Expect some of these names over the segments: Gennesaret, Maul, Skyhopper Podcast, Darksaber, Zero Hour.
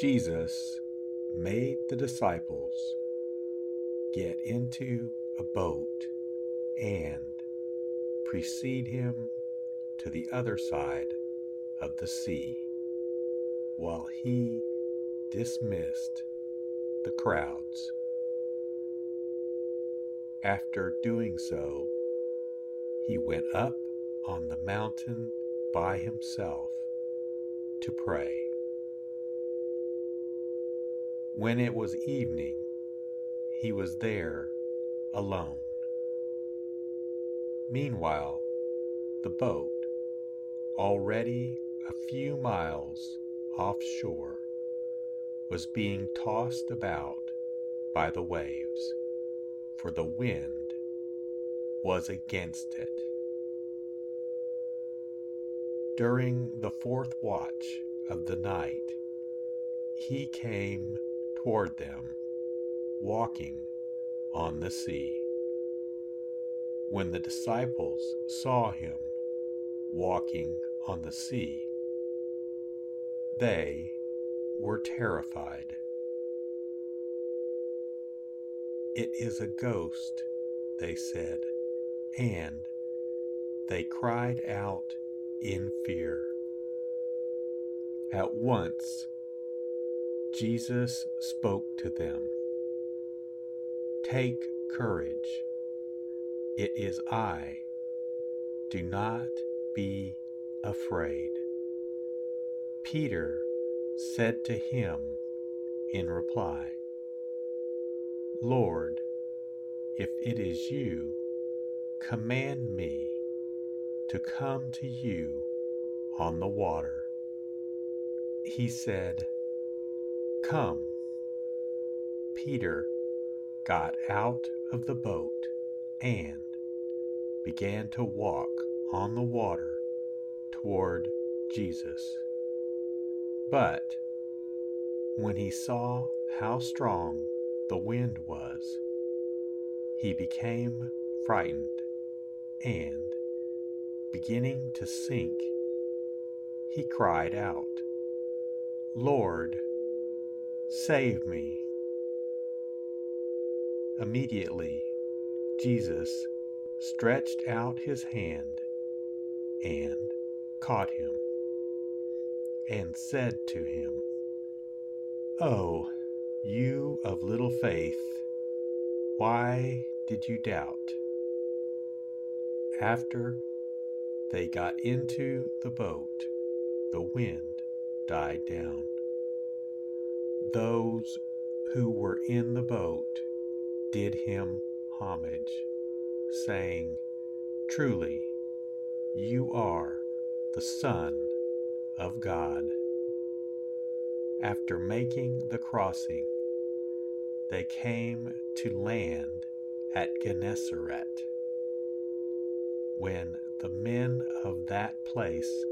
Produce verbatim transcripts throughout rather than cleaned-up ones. Jesus made the disciples get into a boat and precede him to the other side of the sea while he dismissed the crowds. After doing so, he went up on the mountain by himself to pray. When it was evening, he was there alone. Meanwhile, the boat, already a few miles offshore, was being tossed about by the waves, for the wind was against it. During the fourth watch of the night, he came toward them, walking on the sea. When the disciples saw him walking on the sea, they were terrified. "It is a ghost," they said, and they cried out in fear. At once, Jesus spoke to them. "Take courage. It is I. Do not be afraid." Peter said to him in reply, "Lord, if it is you, command me to come to you on the water." He said, come. Peter got out of the boat and began to walk on the water toward Jesus. But when he saw how strong the wind was, he became frightened, and beginning to sink, he cried out, "Lord, save me!" Immediately, Jesus stretched out his hand and caught him, and said to him, "Oh, you of little faith, why did you doubt?" After they got into the boat, the wind died down. Those who were in the boat did him homage, saying, "Truly, you are the Son of God." After making the crossing, they came to land at Gennesaret. When the men of that place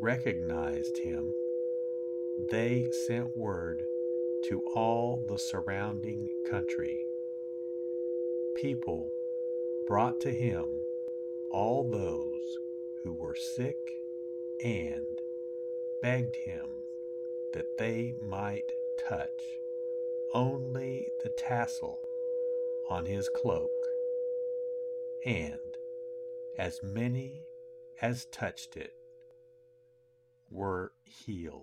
recognized him, they sent word to all the surrounding country. People brought to him all those who were sick and begged him that they might touch only the tassel on his cloak, and as many as touched it were healed.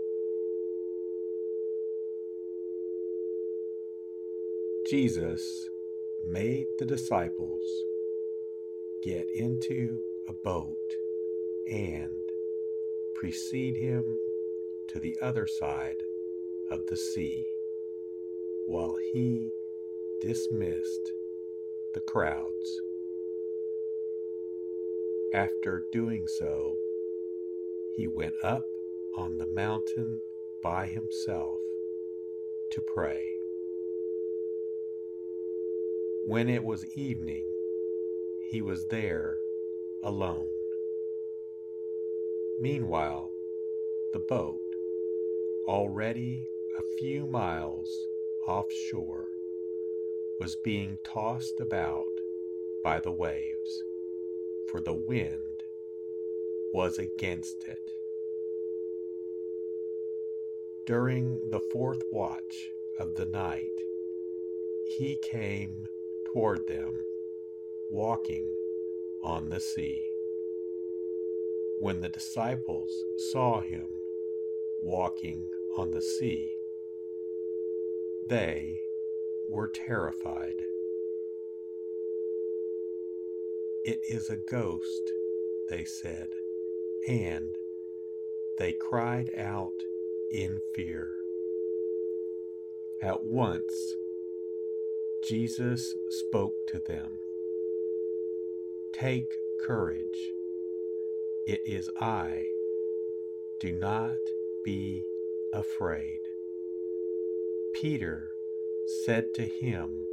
Jesus made the disciples get into a boat and precede him to the other side of the sea, while he dismissed the crowds. After doing so, he went up on the mountain by himself to pray. When it was evening, he was there alone. Meanwhile, the boat, already a few miles offshore, was being tossed about by the waves, for the wind was against it. During the fourth watch of the night, he came toward them, walking on the sea. When the disciples saw him walking on the sea, they were terrified. "It is a ghost," they said, and they cried out in fear. At once Jesus spoke to them, "Take courage, it is I, do not be afraid." Peter said to him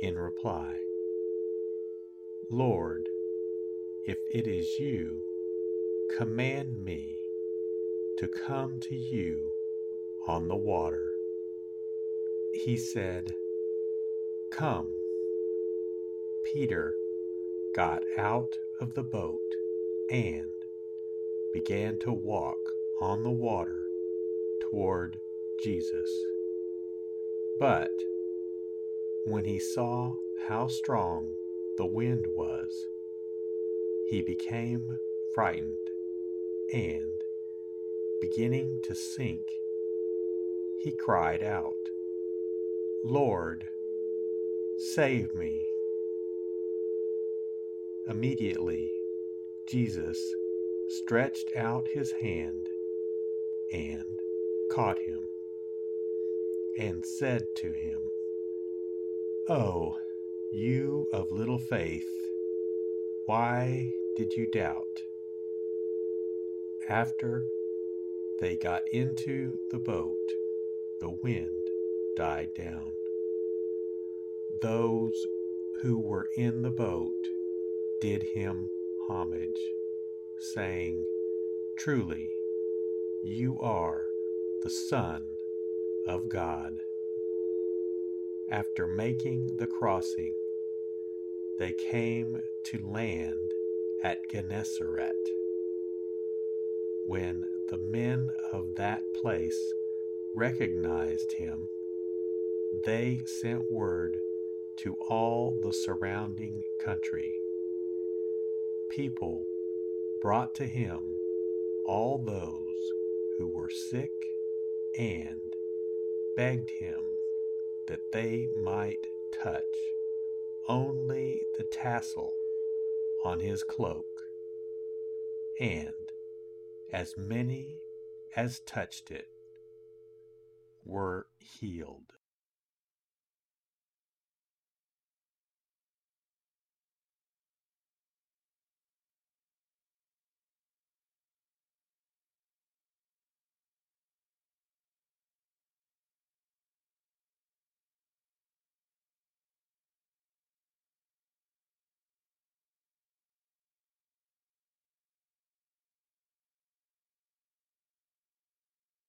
in reply, "Lord, if it is you, command me to come to you on the water." He said, "Come." Peter got out of the boat and began to walk on the water toward Jesus. But when he saw how strong the wind was, he became frightened, and beginning to sink, he cried out, "Lord, save me." Immediately, Jesus stretched out his hand and caught him, and said to him, "Oh, you of little faith, why did you doubt?" After they got into the boat, the wind died down. Those who were in the boat did him homage, saying, "Truly, you are the Son of God." After making the crossing, they came to land at Gennesaret. When the men of that place recognized him, they sent word to all the surrounding country. People brought to him all those who were sick and begged him that they might touch only the tassel on his cloak, and as many as touched it were healed.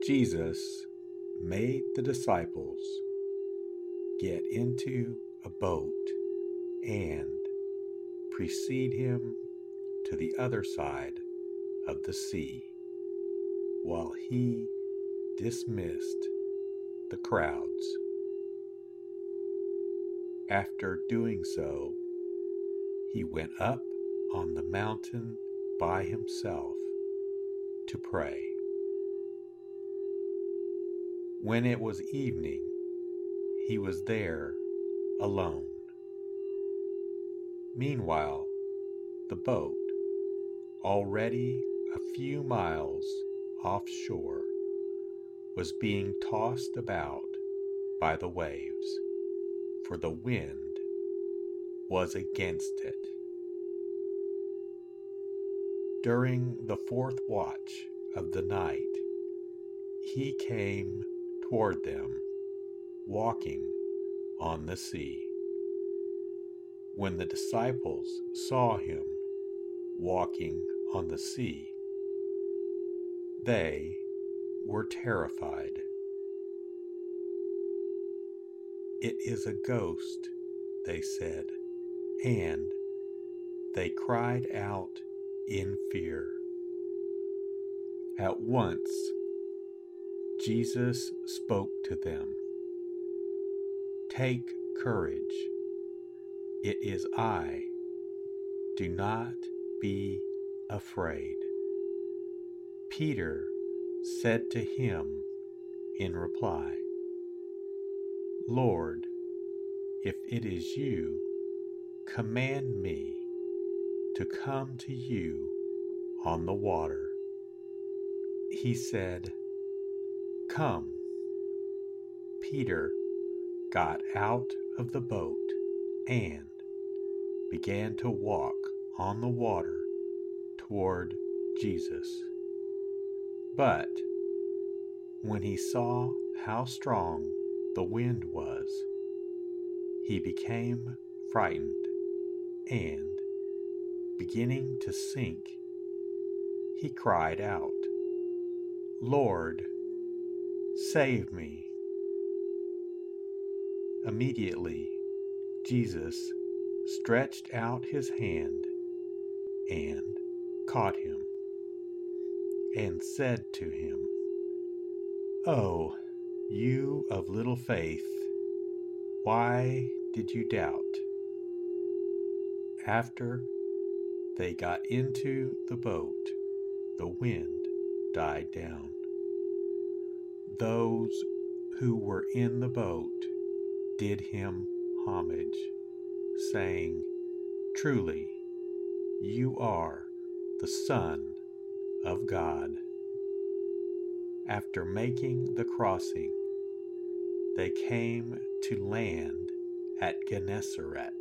Jesus made the disciples get into a boat and precede him to the other side of the sea, while he dismissed the crowds. After doing so, he went up on the mountain by himself to pray. When it was evening, he was there alone. Meanwhile, the boat, already a few miles offshore, was being tossed about by the waves, for the wind was against it. During the fourth watch of the night, he came toward them, walking on the sea. When the disciples saw him walking on the sea, they were terrified. "It is a ghost," they said, and they cried out in fear. At once, Jesus spoke to them. "Take courage. It is I. Do not be afraid." Peter said to him in reply, "Lord, if it is you, command me to come to you on the water." He said, "Come." Peter got out of the boat and began to walk on the water toward Jesus. But when he saw how strong the wind was, he became frightened, and beginning to sink, he cried out, "Lord, save me." Immediately, Jesus stretched out his hand and caught him, and said to him, "Oh, you of little faith, why did you doubt?" After they got into the boat, the wind died down. Those who were in the boat did him homage, saying, "Truly, you are the Son of God." After making the crossing, they came to land at Gennesaret.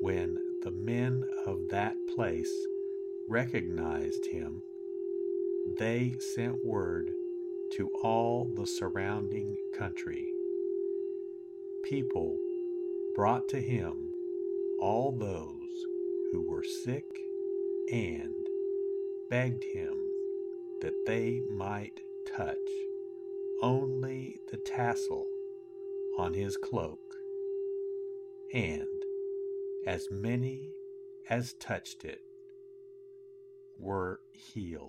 When the men of that place recognized him, they sent word to all the surrounding country. People brought to him all those who were sick and begged him that they might touch only the tassel on his cloak, and as many as touched it were healed.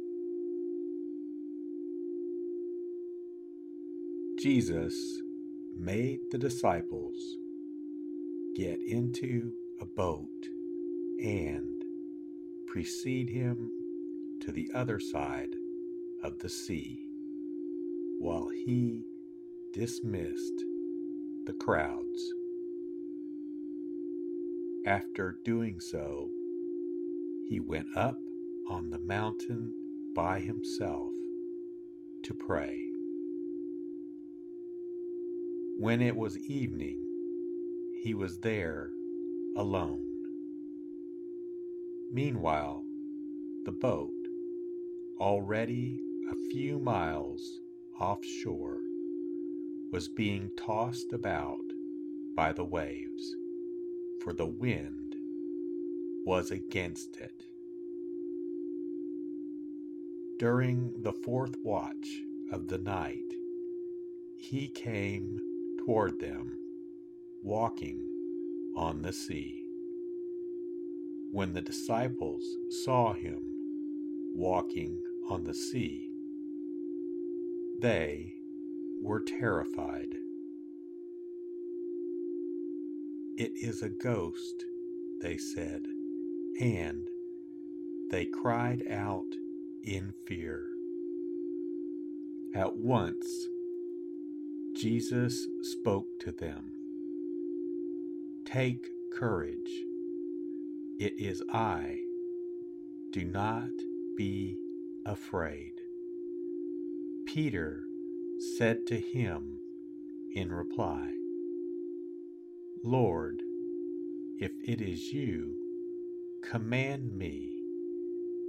Jesus made the disciples get into a boat and precede him to the other side of the sea, while he dismissed the crowds. After doing so, he went up on the mountain by himself to pray. When it was evening, he was there alone. Meanwhile, the boat, already a few miles offshore, was being tossed about by the waves, for the wind was against it. During the fourth watch of the night, he came toward them, walking on the sea. When the disciples saw him walking on the sea, they were terrified. "It is a ghost," they said, and they cried out in fear. At once, Jesus spoke to them. "Take courage. It is I. Do not be afraid." Peter said to him in reply, "Lord, if it is you, command me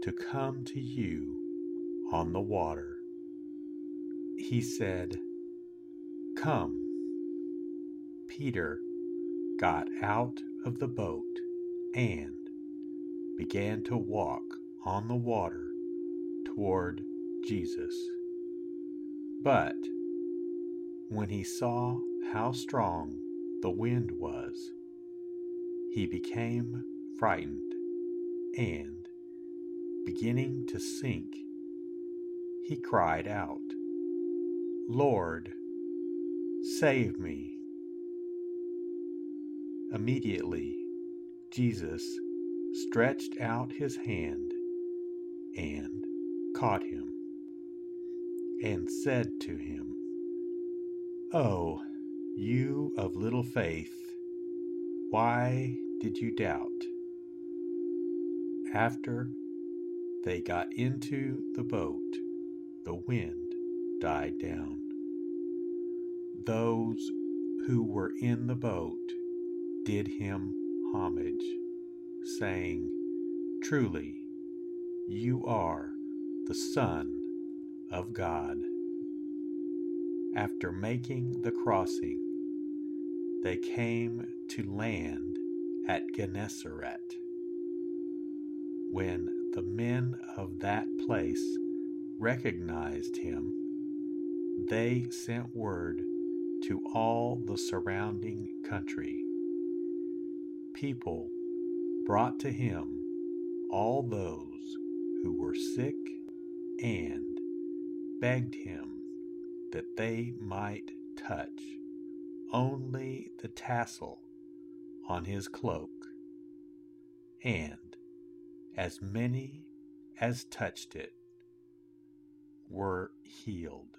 to come to you on the water." He said, "Come." Peter got out of the boat and began to walk on the water toward Jesus. But when he saw how strong the wind was, he became frightened, and beginning to sink, he cried out, "Lord, save me!" Immediately, Jesus stretched out his hand and caught him, and said to him, "Oh, you of little faith, why did you doubt?" After they got into the boat, the wind died down. Those who were in the boat did him homage, saying, "Truly, you are the Son of God." After making the crossing, they came to land at Gennesaret. When the men of that place recognized him, they sent word to all the surrounding country. People brought to him all those who were sick and begged him that they might touch only the tassel on his cloak, and as many as touched it were healed.